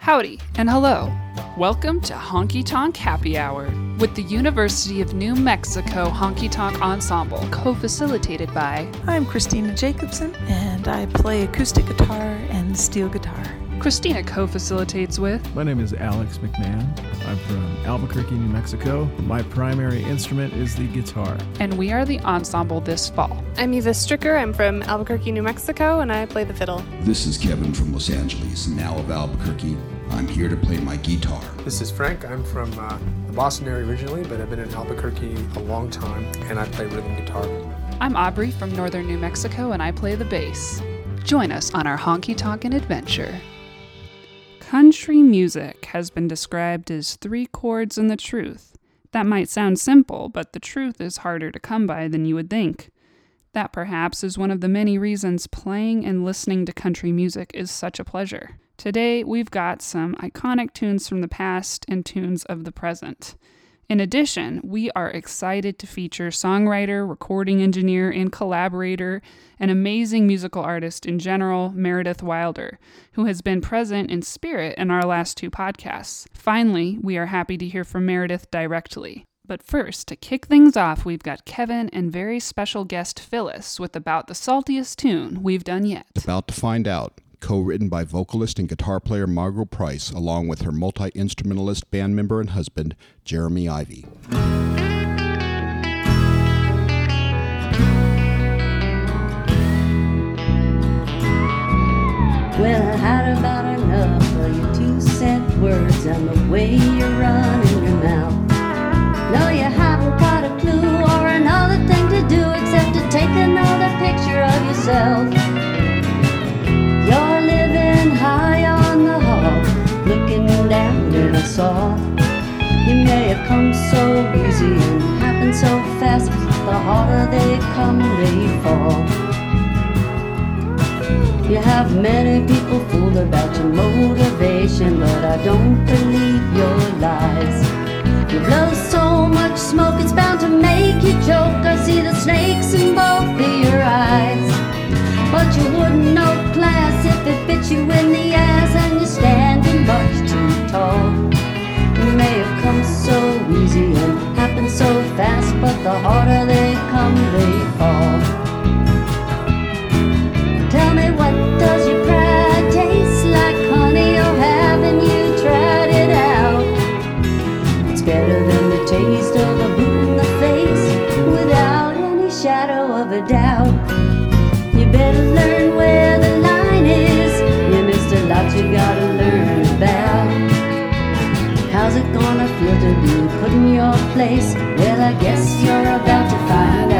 Howdy and hello. Welcome to Honky Tonk Happy Hour with the University of New Mexico Honky Tonk Ensemble, co-facilitated by... I'm Christina Jacobson, and I play acoustic guitar and steel guitar. Christina co-facilitates with... My name is Alex McMahon. I'm from Albuquerque, New Mexico. My primary instrument is the guitar. And we are the ensemble this fall. I'm Eva Stricker. I'm from Albuquerque, New Mexico, and I play the fiddle. This is Kevin from Los Angeles, now of Albuquerque. I'm here to play my guitar. This is Frank. I'm from the Boston area originally, but I've been in Albuquerque a long time, and I play rhythm guitar. I'm Aubrey from northern New Mexico, and I play the bass. Join us on our honky tonkin' adventure. Country music has been described as three chords and the truth. That might sound simple, but the truth is harder to come by than you would think. That perhaps is one of the many reasons playing and listening to country music is such a pleasure. Today, we've got some iconic tunes from the past and tunes of the present. In addition, we are excited to feature songwriter, recording engineer, and collaborator, and amazing musical artist in general, Meredith Wilder, who has been present in spirit in our last two podcasts. Finally, we are happy to hear from Meredith directly. But first, to kick things off, we've got Kevin and very special guest Phyllis with about the saltiest tune we've done yet. About to Find Out, co-written by vocalist and guitar player Margot Price, along with her multi-instrumentalist band member and husband, Jeremy Ivey. Well, how about enough of your two-cent words and the way you run in your mouth? No, you haven't got a clue or another thing to do except to take another picture of yourself. You're living high on the hog, looking down at us all. You may have come so easy and happened so fast. The harder they come, they fall. You have many people fooled about your motivation, but I don't believe your lies. You blow so much smoke, it's bound to make you choke. I see the snakes in both of your eyes. But you wouldn't know class if it bit you in the ass, and you're standing much too tall. You may have come so easy and happened so fast, but the harder they come, they fall. Tell me, what does your pride taste like, honey? Oh, haven't you tried it out? It's better than the taste of a boot in the face, without any shadow of a doubt. Better learn where the line is. You missed a lot you gotta learn about. How's it gonna feel to be put in your place? Well, I guess you're about to find out.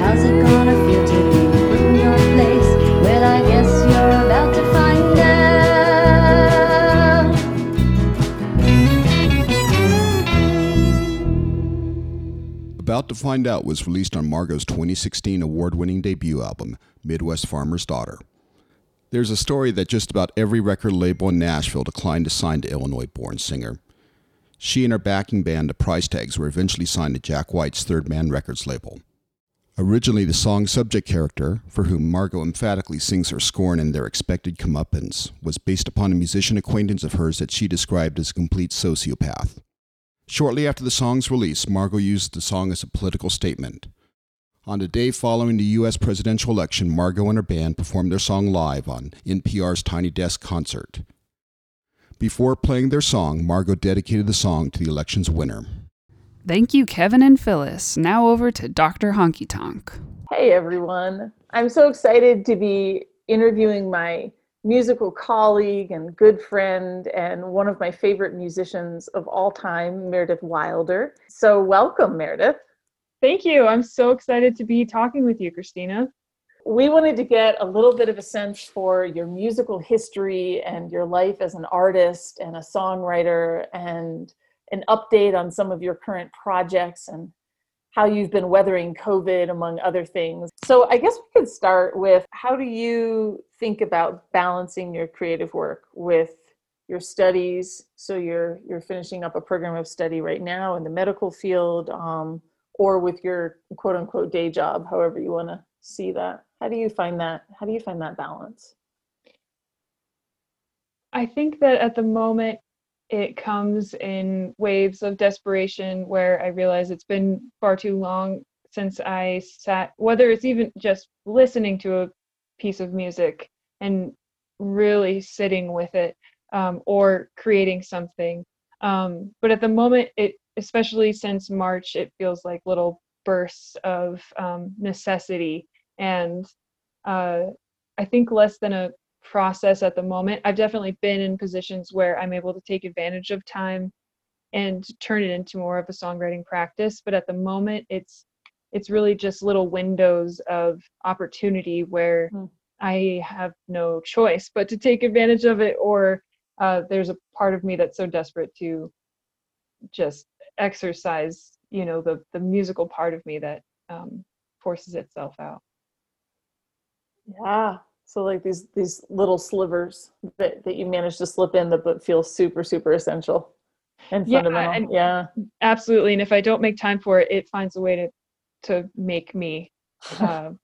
How's it gonna feel to be when you're Find Out was released on Margot's 2016 award-winning debut album, Midwest Farmer's Daughter. There's a story that just about every record label in Nashville declined to sign the Illinois-born singer. She and her backing band, The Price Tags, were eventually signed to Jack White's Third Man Records label. Originally, the song's subject character, for whom Margot emphatically sings her scorn and their expected comeuppance, was based upon a musician acquaintance of hers that she described as a complete sociopath. Shortly after the song's release, Margot used the song as a political statement. On the day following the U.S. presidential election, Margot and her band performed their song live on NPR's Tiny Desk concert. Before playing their song, Margot dedicated the song to the election's winner. Thank you, Kevin and Phyllis. Now over to Dr. Honky Tonk. Hey, everyone. I'm so excited to be interviewing my musical colleague and good friend and one of my favorite musicians of all time, Meredith Wilder. So welcome, Meredith. Thank you. I'm so excited to be talking with you, Christina. We wanted to get a little bit of a sense for your musical history and your life as an artist and a songwriter and an update on some of your current projects and how you've been weathering COVID, among other things. So I guess we could start with, how do you think about balancing your creative work with your studies? So you're finishing up a program of study right now in the medical field, or with your quote unquote day job, however you want to see that. How do you find that balance? I think that at the moment, it comes in waves of desperation where I realize it's been far too long since I sat, whether it's even just listening to a piece of music and really sitting with it, or creating something. But at the moment, especially since March, it feels like little bursts of necessity. And I think less than a process at the moment. I've definitely been in positions where I'm able to take advantage of time and turn it into more of a songwriting practice. But at the moment, it's really just little windows of opportunity where I have no choice but to take advantage of it, or there's a part of me that's so desperate to just exercise, the musical part of me that forces itself out. Yeah. So like these little slivers that you manage to slip in that feel super, super essential and fundamental. And yeah, absolutely. And if I don't make time for it, it finds a way to make me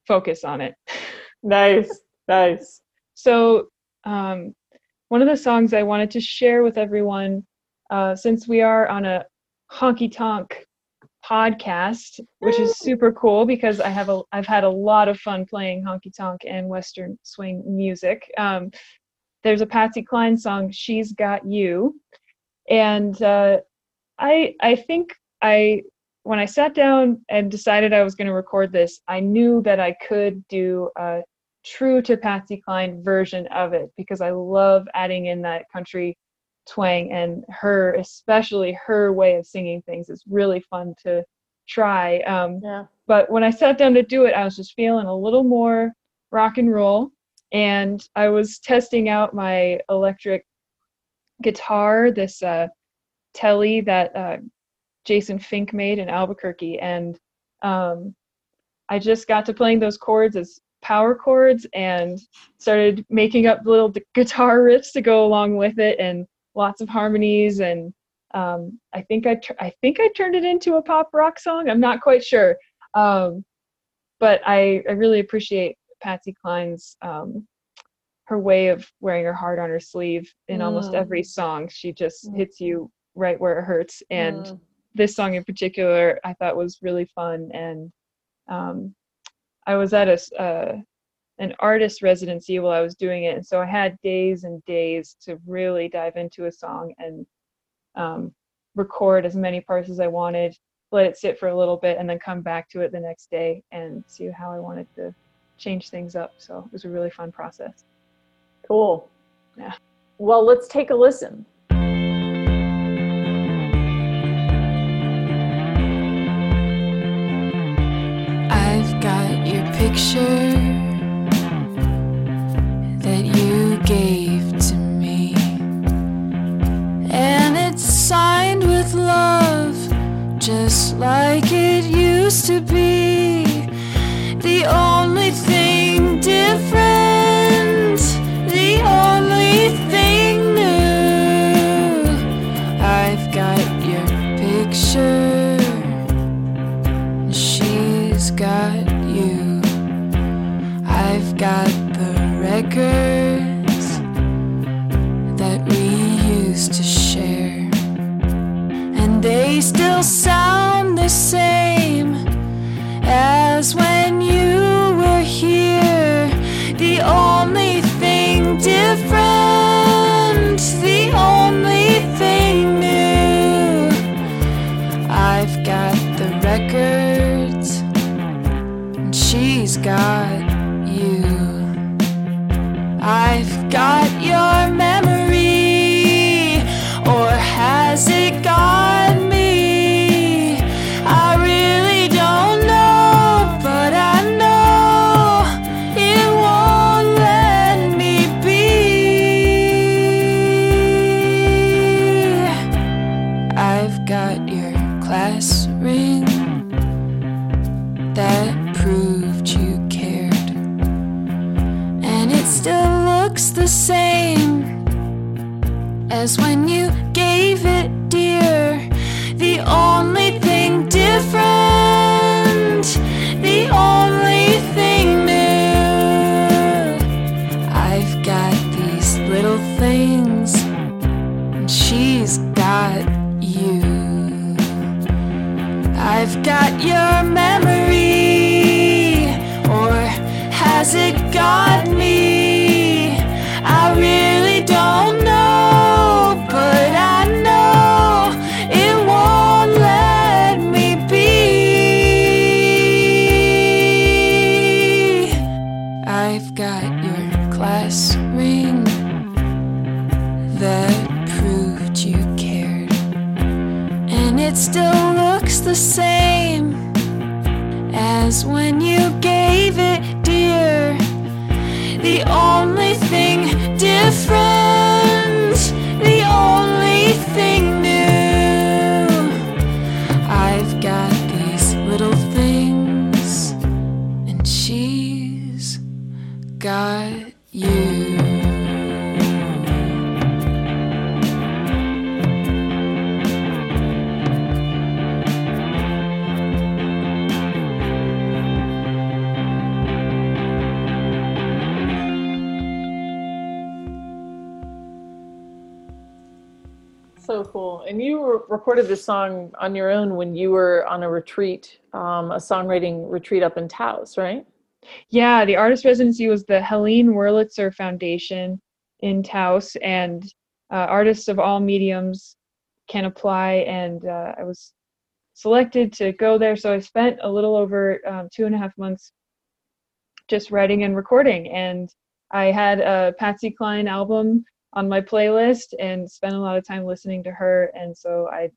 focus on it. Nice. So one of the songs I wanted to share with everyone, since we are on a honky tonk podcast, which is super cool because I've had a lot of fun playing honky tonk and western swing music. There's a Patsy Cline song, "She's Got You," and I think when I sat down and decided I was going to record this, I knew that I could do a true to Patsy Cline version of it because I love adding in that country twang, and especially her way of singing things is really fun to try. But when I sat down to do it, I was just feeling a little more rock and roll, and I was testing out my electric guitar, this Telly that Jason Fink made in Albuquerque, and I just got to playing those chords as power chords and started making up little guitar riffs to go along with it, and lots of harmonies, and I think I turned it into a pop rock song. I'm not quite sure, but I really appreciate Patsy Cline's her way of wearing her heart on her sleeve in almost every song. She just hits you right where it hurts, and this song in particular I thought was really fun. And I was at an artist residency while I was doing it, and so I had days and days to really dive into a song and record as many parts as I wanted, let it sit for a little bit, and then come back to it the next day and see how I wanted to change things up. So it was a really fun process. Cool. Yeah. Well, let's take a listen. I've got your picture gave to me, and it's signed with love, just like it used to got the records that we used to share, and they still sound the same as when you were here. The only thing different, the only thing new, I've got the records and she's got you. I've got your memory, or has it got me? I really don't know, but I know it won't let me be. I've got your class ring that proved you cared, and it still looks the same as when you gave it, dear. The only thing different, the only thing new, I've got these little things and she's got you. I've got your memory, or has it got me? I really don't know, but I know it won't let me be. I've got your class ring that proved you cared, and it still looks the same as when you gave it, dear. The only thing different, the only thing new, I've got these little things, and she's got you. So cool. And you recorded this song on your own when you were on a retreat, a songwriting retreat up in Taos, right? Yeah, the artist residency was the Helene Wurlitzer Foundation in Taos, and artists of all mediums can apply, and I was selected to go there. So I spent a little over 2.5 months just writing and recording, and I had a Patsy Cline album on my playlist and spent a lot of time listening to her. And so I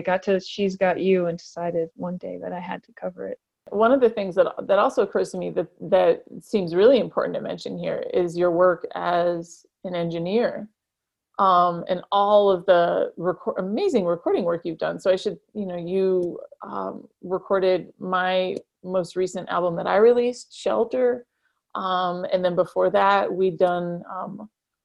got to She's Got You and decided one day that I had to cover it. One of the things that also occurs to me that seems really important to mention here is your work as an engineer, and all of the amazing recording work you've done. So I should, you recorded my most recent album that I released, Shelter. And then before that, we'd done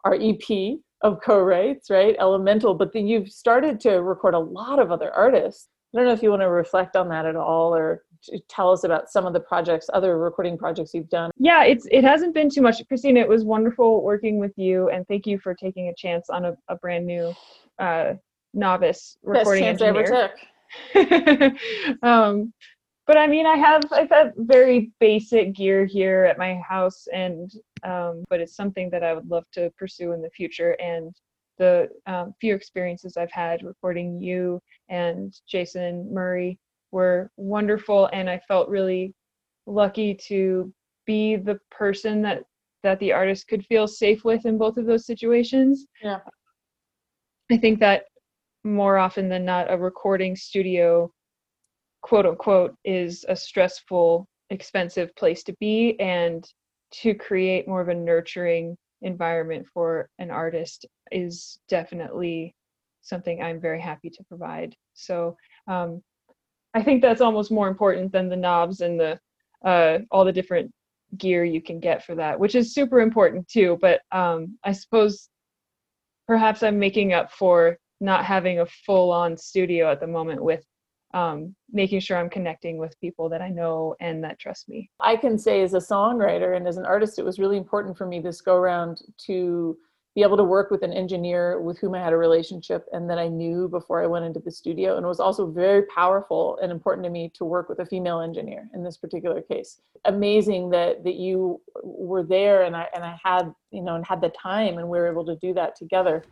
our EP of co-writes, right? Elemental, but then you've started to record a lot of other artists. I don't know if you want to reflect on that at all, or tell us about some of the projects, other recording projects you've done. Yeah, it hasn't been too much. Christina, it was wonderful working with you, and thank you for taking a chance on a brand new novice recording engineer. Best chance I ever took. But I mean, I've had very basic gear here at my house, and but it's something that I would love to pursue in the future. And the few experiences I've had recording you and Jason Murray were wonderful, and I felt really lucky to be the person that the artist could feel safe with in both of those situations. Yeah, I think that more often than not, a recording studio, quote unquote, is a stressful, expensive place to be, and to create more of a nurturing environment for an artist is definitely something I'm very happy to provide. So I think that's almost more important than the knobs and the all the different gear you can get for that, which is super important too. But I suppose perhaps I'm making up for not having a full-on studio at the moment with making sure I'm connecting with people that I know and that trust me. I can say as a songwriter and as an artist, it was really important for me this go around to be able to work with an engineer with whom I had a relationship and that I knew before I went into the studio. And it was also very powerful and important to me to work with a female engineer in this particular case. Amazing that you were there and I had, and had the time and we were able to do that together.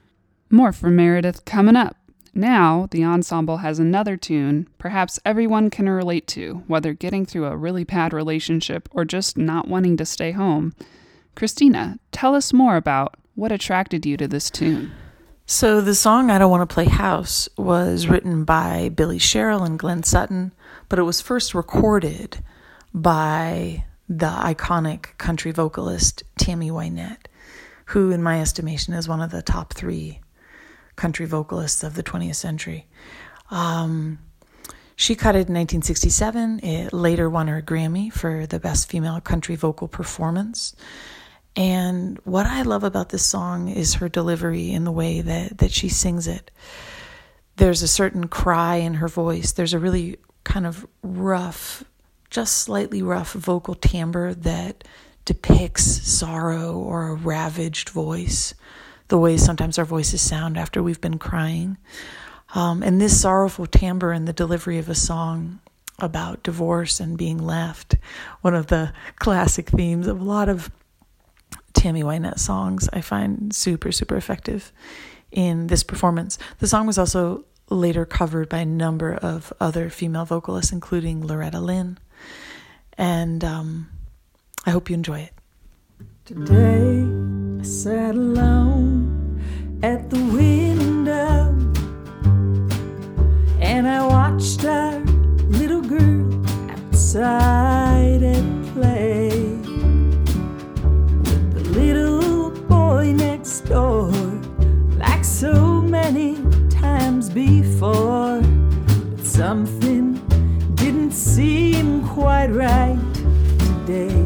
More from Meredith coming up. Now, the ensemble has another tune perhaps everyone can relate to, whether getting through a really bad relationship or just not wanting to stay home. Christina, tell us more about what attracted you to this tune. So the song I Don't Want to Play House was written by Billy Sherrill and Glenn Sutton, but it was first recorded by the iconic country vocalist Tammy Wynette, who in my estimation is one of the top three country vocalists of the 20th century. She cut it in 1967. It later won her a Grammy for the best female country vocal performance. And what I love about this song is her delivery in the way that she sings it. There's a certain cry in her voice. There's a really kind of rough, just slightly rough vocal timbre that depicts sorrow or a ravaged voice, the way sometimes our voices sound after we've been crying. And this sorrowful timbre and the delivery of a song about divorce and being left, one of the classic themes of a lot of Tammy Wynette songs, I find super, super effective in this performance. The song was also later covered by a number of other female vocalists, including Loretta Lynn. And I hope you enjoy it. Today I sat alone at the window and I watched our little girl outside at play with the little boy next door, like so many times before. But something didn't seem quite right today,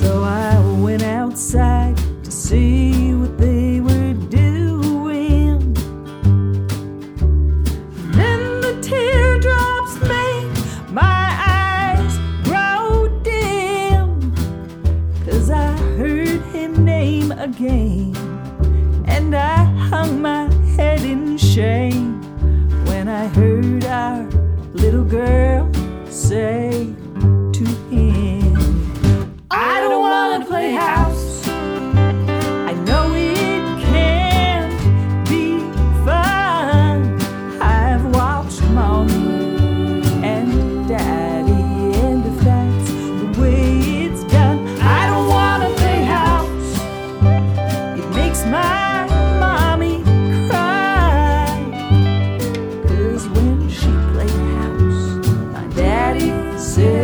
so I went outside to see what they were doing. And then the teardrops made my eyes grow dim, 'cause I heard him name again, and I hung my head in shame when I heard our little girl say to him, I don't wanna play house. I know it can't be fun. I've watched mommy and daddy, and if that's the way it's done, I don't wanna play house. It makes my mommy cry, 'cause when she played house, my daddy said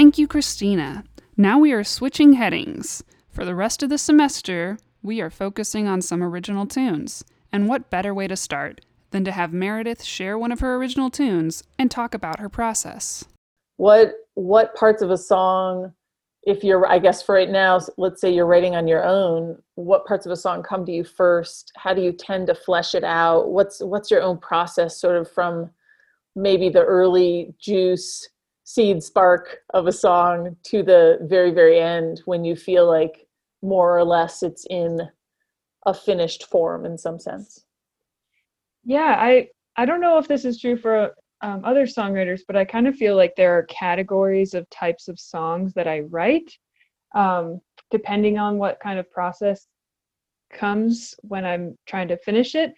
Thank you, Christina. Now we are switching headings. For the rest of the semester, we are focusing on some original tunes. And what better way to start than to have Meredith share one of her original tunes and talk about her process. What parts of a song, if you're, I guess for right now, let's say you're writing on your own, what parts of a song come to you first? How do you tend to flesh it out? What's your own process sort of from maybe the early juice, seed, spark of a song to the very, very end when you feel like more or less it's in a finished form in some sense? Yeah, I don't know if this is true for other songwriters, but I kind of feel like there are categories of types of songs that I write, depending on what kind of process comes when I'm trying to finish it.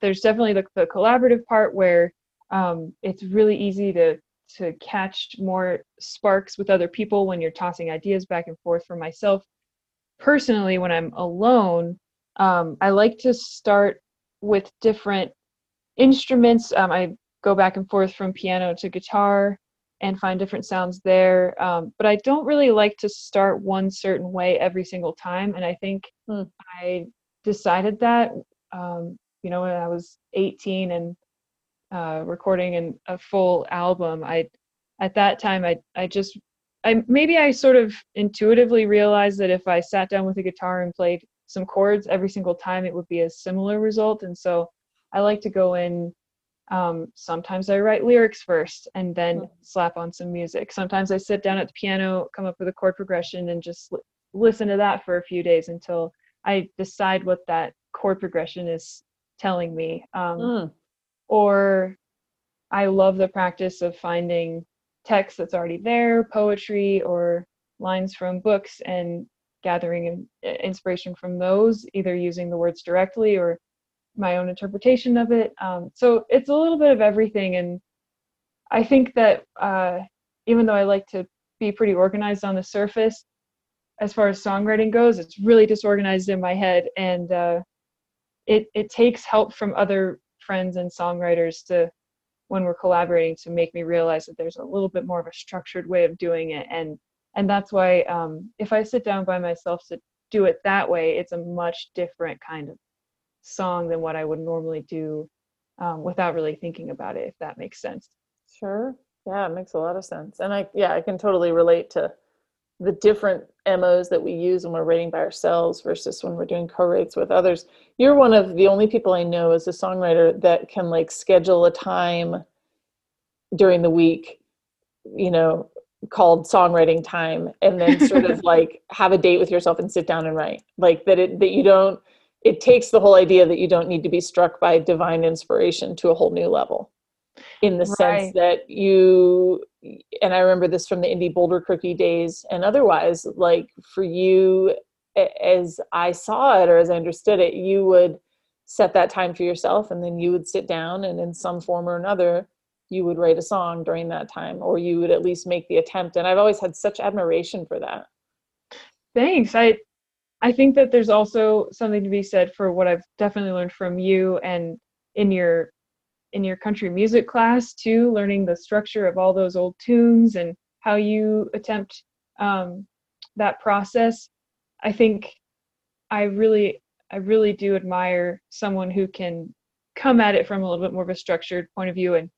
There's definitely the collaborative part where it's really easy to catch more sparks with other people when you're tossing ideas back and forth. For myself, personally, when I'm alone, I like to start with different instruments. I go back and forth from piano to guitar and find different sounds there. But I don't really like to start one certain way every single time. And I think I decided that, when I was 18 and recording a full album, I sort of intuitively realized that if I sat down with a guitar and played some chords every single time, it would be a similar result. And so I like to go in. Sometimes I write lyrics first and then slap on some music. Sometimes I sit down at the piano, come up with a chord progression, and just listen to that for a few days until I decide what that chord progression is telling me. Or I love the practice of finding text that's already there, poetry or lines from books, and gathering inspiration from those, either using the words directly or my own interpretation of it. So it's a little bit of everything. And I think that even though I like to be pretty organized on the surface, as far as songwriting goes, it's really disorganized in my head. And it takes help from other friends and songwriters when we're collaborating, to make me realize that there's a little bit more of a structured way of doing it. And that's why if I sit down by myself to do it that way, it's a much different kind of song than what I would normally do without really thinking about it, if that makes sense. Sure. Yeah, it makes a lot of sense. And I can totally relate to the different MOs that we use when we're writing by ourselves versus when we're doing co-writes with others. You're one of the only people I know as a songwriter that can schedule a time during the week, called songwriting time, and then sort of have a date with yourself and sit down and write. It takes the whole idea that you don't need to be struck by divine inspiration to a whole new level, in the sense that you, and I remember this from the indie Boulder Cookie days and otherwise, for you, as I saw it, or as I understood it, you would set that time for yourself and then you would sit down and in some form or another, you would write a song during that time, or you would at least make the attempt. And I've always had such admiration for that. Thanks. I think that there's also something to be said for what I've definitely learned from you and in your country music class too, learning the structure of all those old tunes and how you attempt that process. I think I really do admire someone who can come at it from a little bit more of a structured point of view, and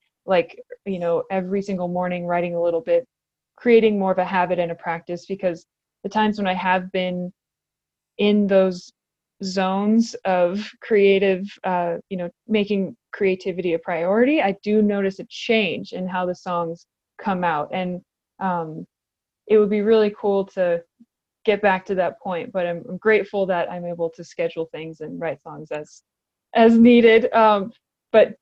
every single morning writing a little bit, creating more of a habit and a practice, because the times when I have been in those zones of creative, making creativity a priority, I do notice a change in how the songs come out. And it would be really cool to get back to that point, but I'm grateful that I'm able to schedule things and write songs as needed. For me,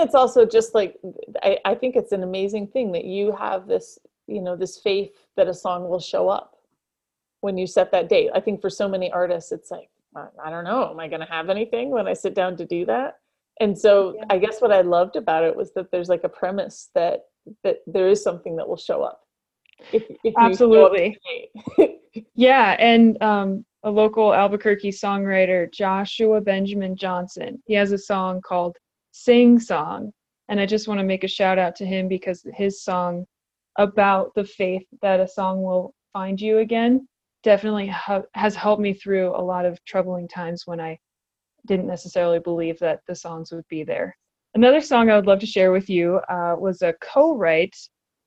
it's also just I think it's an amazing thing that you have this, this faith that a song will show up when you set that date. I think for so many artists, it's I don't know, am I going to have anything when I sit down to do that? And so I guess what I loved about it was that there's a premise that there is something that will show up. If absolutely. Show up. Yeah. And a local Albuquerque songwriter, Joshua Benjamin Johnson, he has a song called Sing Song. And I just want to make a shout out to him because his song about the faith that a song will find you again definitely has helped me through a lot of troubling times when I didn't necessarily believe that the songs would be there. Another song I would love to share with you was a co-write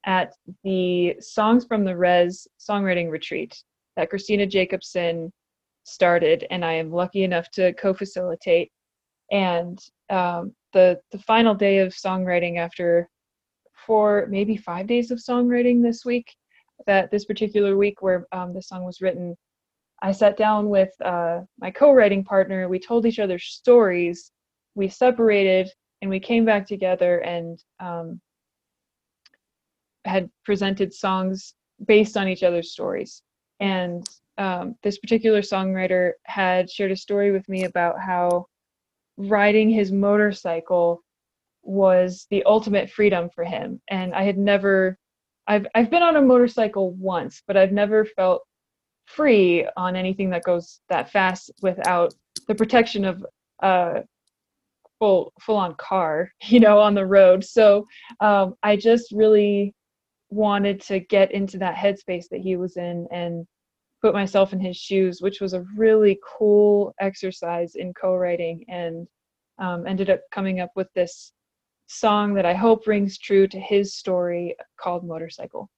at the Songs from the Res songwriting retreat that Christina Jacobson started, and I am lucky enough to co-facilitate. And the final day of songwriting, after 4, maybe 5 days of songwriting this week, that this particular week where this song was written, I sat down with my co-writing partner. We told each other stories. We separated and we came back together and had presented songs based on each other's stories. And this particular songwriter had shared a story with me about how riding his motorcycle was the ultimate freedom for him. And I had never, I've been on a motorcycle once, but I've never felt free on anything that goes that fast without the protection of a full-on car, you know, on the road. So I just really wanted to get into that headspace that he was in and put myself in his shoes, which was a really cool exercise in co-writing, and ended up coming up with this song that I hope rings true to his story called Motorcycle.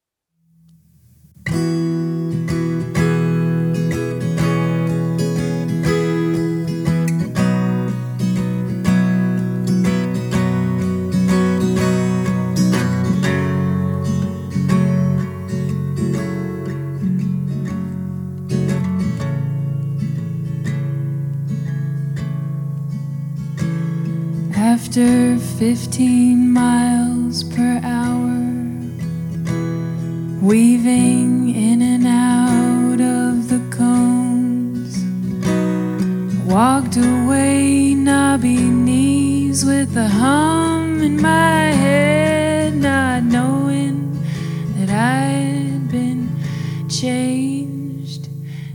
After 15 miles per hour, weaving in and out of the cones, walked away, knobby knees with a hum in my head, not knowing that I'd been changed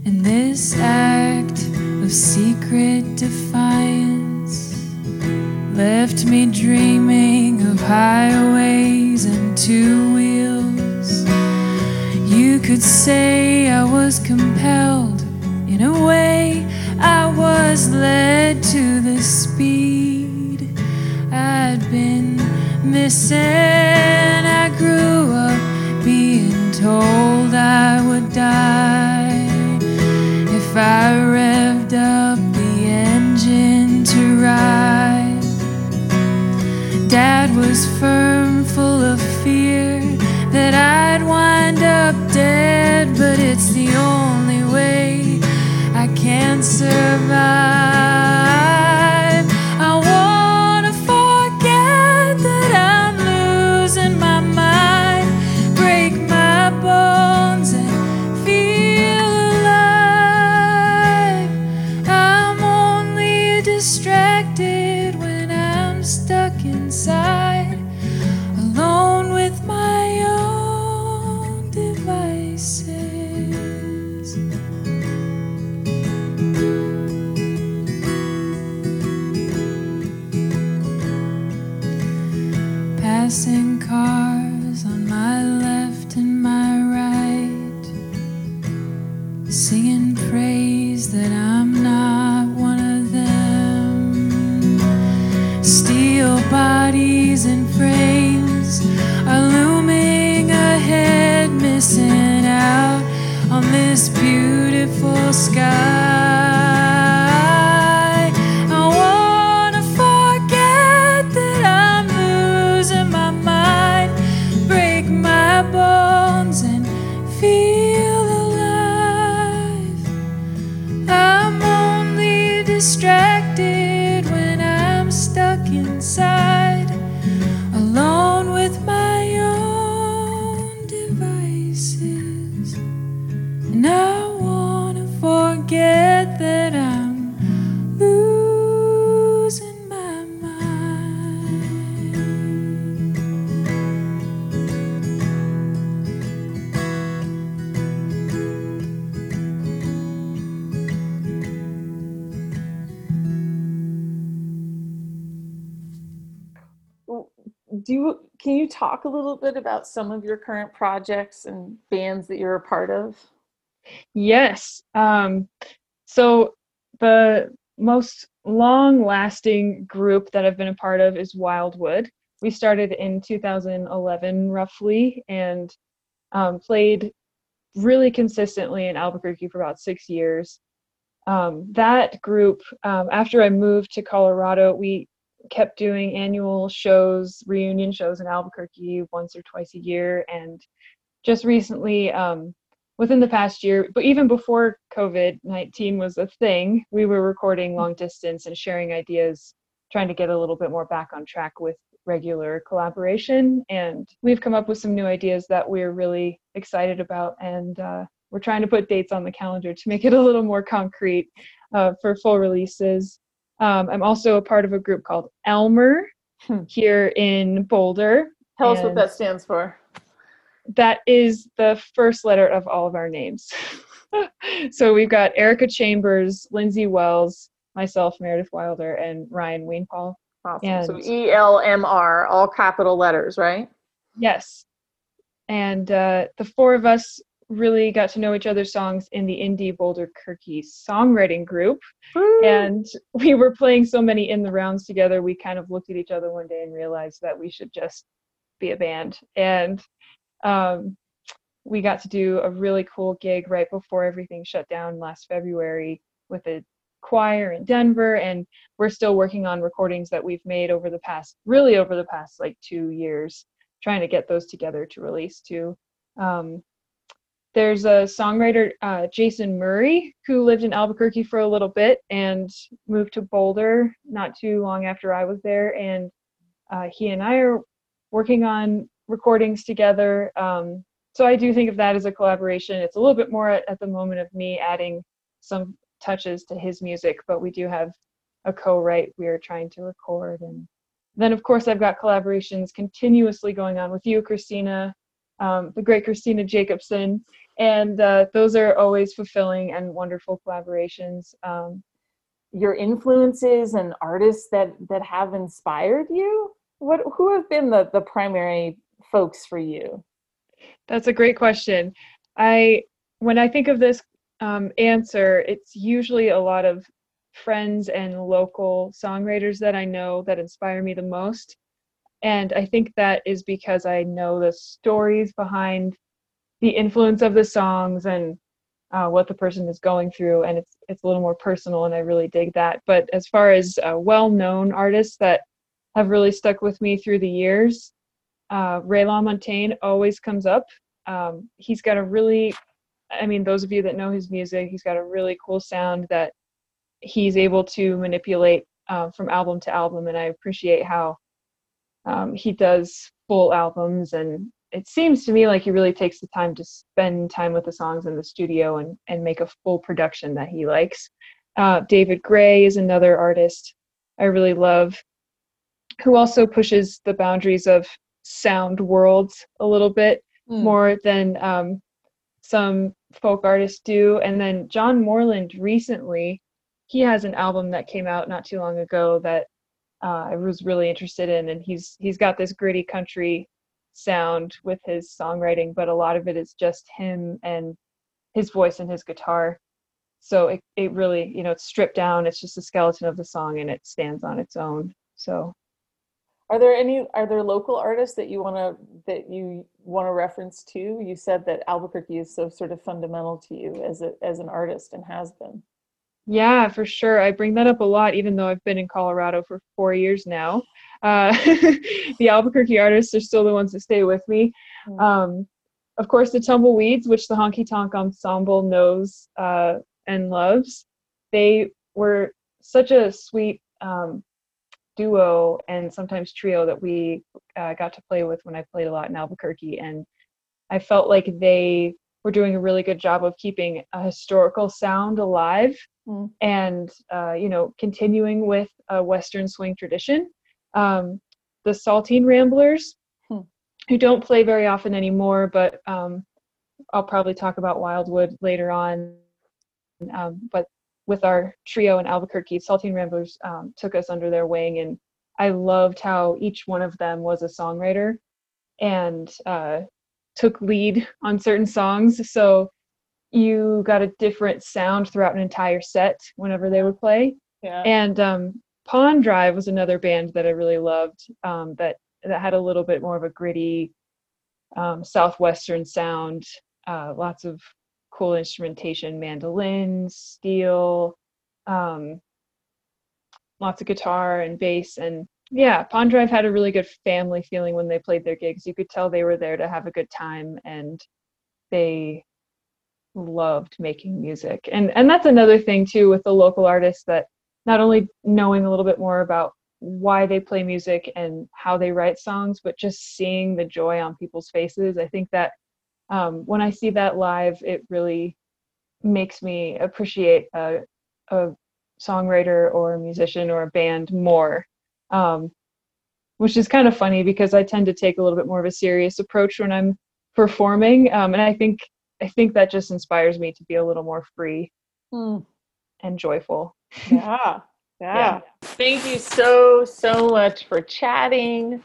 in this act of secret defiance. Left me dreaming of highways and two wheels. You could say I was compelled, in a way I was led to the speed I'd been missing. I grew up being told I would die if I revved up the engine to ride. Dad was firm, full of fear that I'd wind up dead, but it's the only way I can survive. I wanna forget that I'm losing my mind, break my bones and feel alive. I'm only distracted when I'm stuck inside, alone with my own devices. Passing cars on my left and my right, singing praise that I'm not one of them. Steel bodies and frames are looming ahead, missing out on this beautiful sky. I wanna forget that I'm losing my mind, break my bones and feel alive. I'm only distracted when I'm stuck inside, alone with my own devices, and I wanna forget Can you talk a little bit about some of your current projects and bands that you're a part of? Yes. So the most long-lasting group that I've been a part of is Wildwood. We started in 2011 roughly, and played really consistently in Albuquerque for about 6 years. That group, after I moved to Colorado, we kept doing annual shows, reunion shows in Albuquerque once or twice a year. And just recently, within the past year, but even before COVID-19 was a thing, we were recording long distance and sharing ideas, trying to get a little bit more back on track with regular collaboration. And we've come up with some new ideas that we're really excited about. And we're trying to put dates on the calendar to make it a little more concrete for full releases. I'm also a part of a group called Elmer here in Boulder. Tell us what that stands for. That is the first letter of all of our names. So we've got Erica Chambers, Lindsay Wells, myself, Meredith Wilder, and Ryan Wienpaul. Awesome. And so ELMR, all capital letters, right? Yes. And the four of us really got to know each other's songs in the indie Boulder Kirky songwriting group. Woo! And we were playing so many in the rounds together, we kind of looked at each other one day and realized that we should just be a band. And we got to do a really cool gig right before everything shut down last February with a choir in Denver, and we're still working on recordings that we've made over the past like 2 years, trying to get those together to release too. There's a songwriter, Jason Murray, who lived in Albuquerque for a little bit and moved to Boulder not too long after I was there. And he and I are working on recordings together. So I do think of that as a collaboration. It's a little bit more at the moment of me adding some touches to his music, but we do have a co-write we are trying to record. And then, of course, I've got collaborations continuously going on with you, Christina, the great Christina Jacobson. And those are always fulfilling and wonderful collaborations. Your influences and artists that have inspired you? Who have been the primary folks for you? That's a great question. When I think of this answer, it's usually a lot of friends and local songwriters that I know that inspire me the most. And I think that is because I know the stories behind the influence of the songs and what the person is going through. And it's a little more personal, and I really dig that. But as far as well-known artists that have really stuck with me through the years, Ray LaMontagne always comes up. He's got a really, those of you that know his music, he's got a really cool sound that he's able to manipulate from album to album. And I appreciate how he does full albums, and it seems to me like he really takes the time to spend time with the songs in the studio and make a full production that he likes. David Gray is another artist I really love, who also pushes the boundaries of sound worlds a little bit more than some folk artists do. And then John Moreland recently, he has an album that came out not too long ago that I was really interested in, and he's got this gritty country sound with his songwriting, but a lot of it is just him and his voice and his guitar. So it really, it's stripped down. It's just the skeleton of the song, and it stands on its own. So, are there local artists that you want to reference to? You said that Albuquerque is so sort of fundamental to you as an artist, and has been. Yeah, for sure. I bring that up a lot, even though I've been in Colorado for 4 years now. The Albuquerque artists are still the ones that stay with me. Of course, the Tumbleweeds, which the Honky Tonk Ensemble knows and loves. They were such a sweet duo and sometimes trio that we got to play with when I played a lot in Albuquerque. And I felt like they were doing a really good job of keeping a historical sound alive. And, continuing with a Western swing tradition. The Saltine Ramblers, who don't play very often anymore, but I'll probably talk about Wildwood later on. But with our trio in Albuquerque, Saltine Ramblers took us under their wing and I loved how each one of them was a songwriter and took lead on certain songs. So you got a different sound throughout an entire set whenever they would play. Yeah. And Pond Drive was another band that I really loved, that had a little bit more of a gritty Southwestern sound, lots of cool instrumentation, mandolins, steel, lots of guitar and bass. And yeah, Pond Drive had a really good family feeling when they played their gigs. You could tell they were there to have a good time, and they loved making music. And that's another thing too with the local artists, that not only knowing a little bit more about why they play music and how they write songs, but just seeing the joy on people's faces. I think that when I see that live, it really makes me appreciate a songwriter or a musician or a band more, which is kind of funny because I tend to take a little bit more of a serious approach when I'm performing. And I think that just inspires me to be a little more free and joyful. Yeah. Thank you so much for chatting.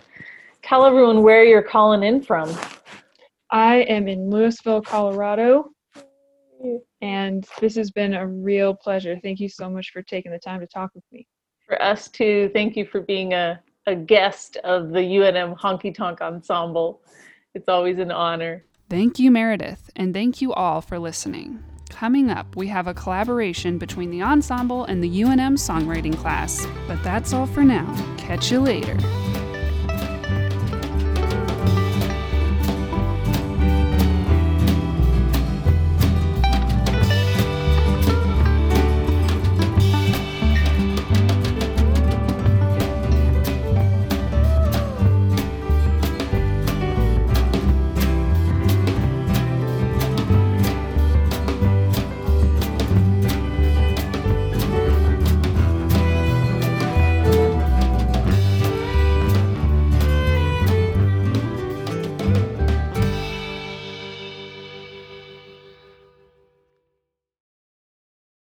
Tell everyone where you're calling in from. I am in Louisville, Colorado, and this has been a real pleasure. Thank you so much for taking the time to talk with me. For us too. Thank you for being a guest of the UNM Honky Tonk Ensemble. It's always an honor. Thank you, Meredith, and thank you all for listening. Coming up, we have a collaboration between the ensemble and the UNM songwriting class. But that's all for now. Catch you later.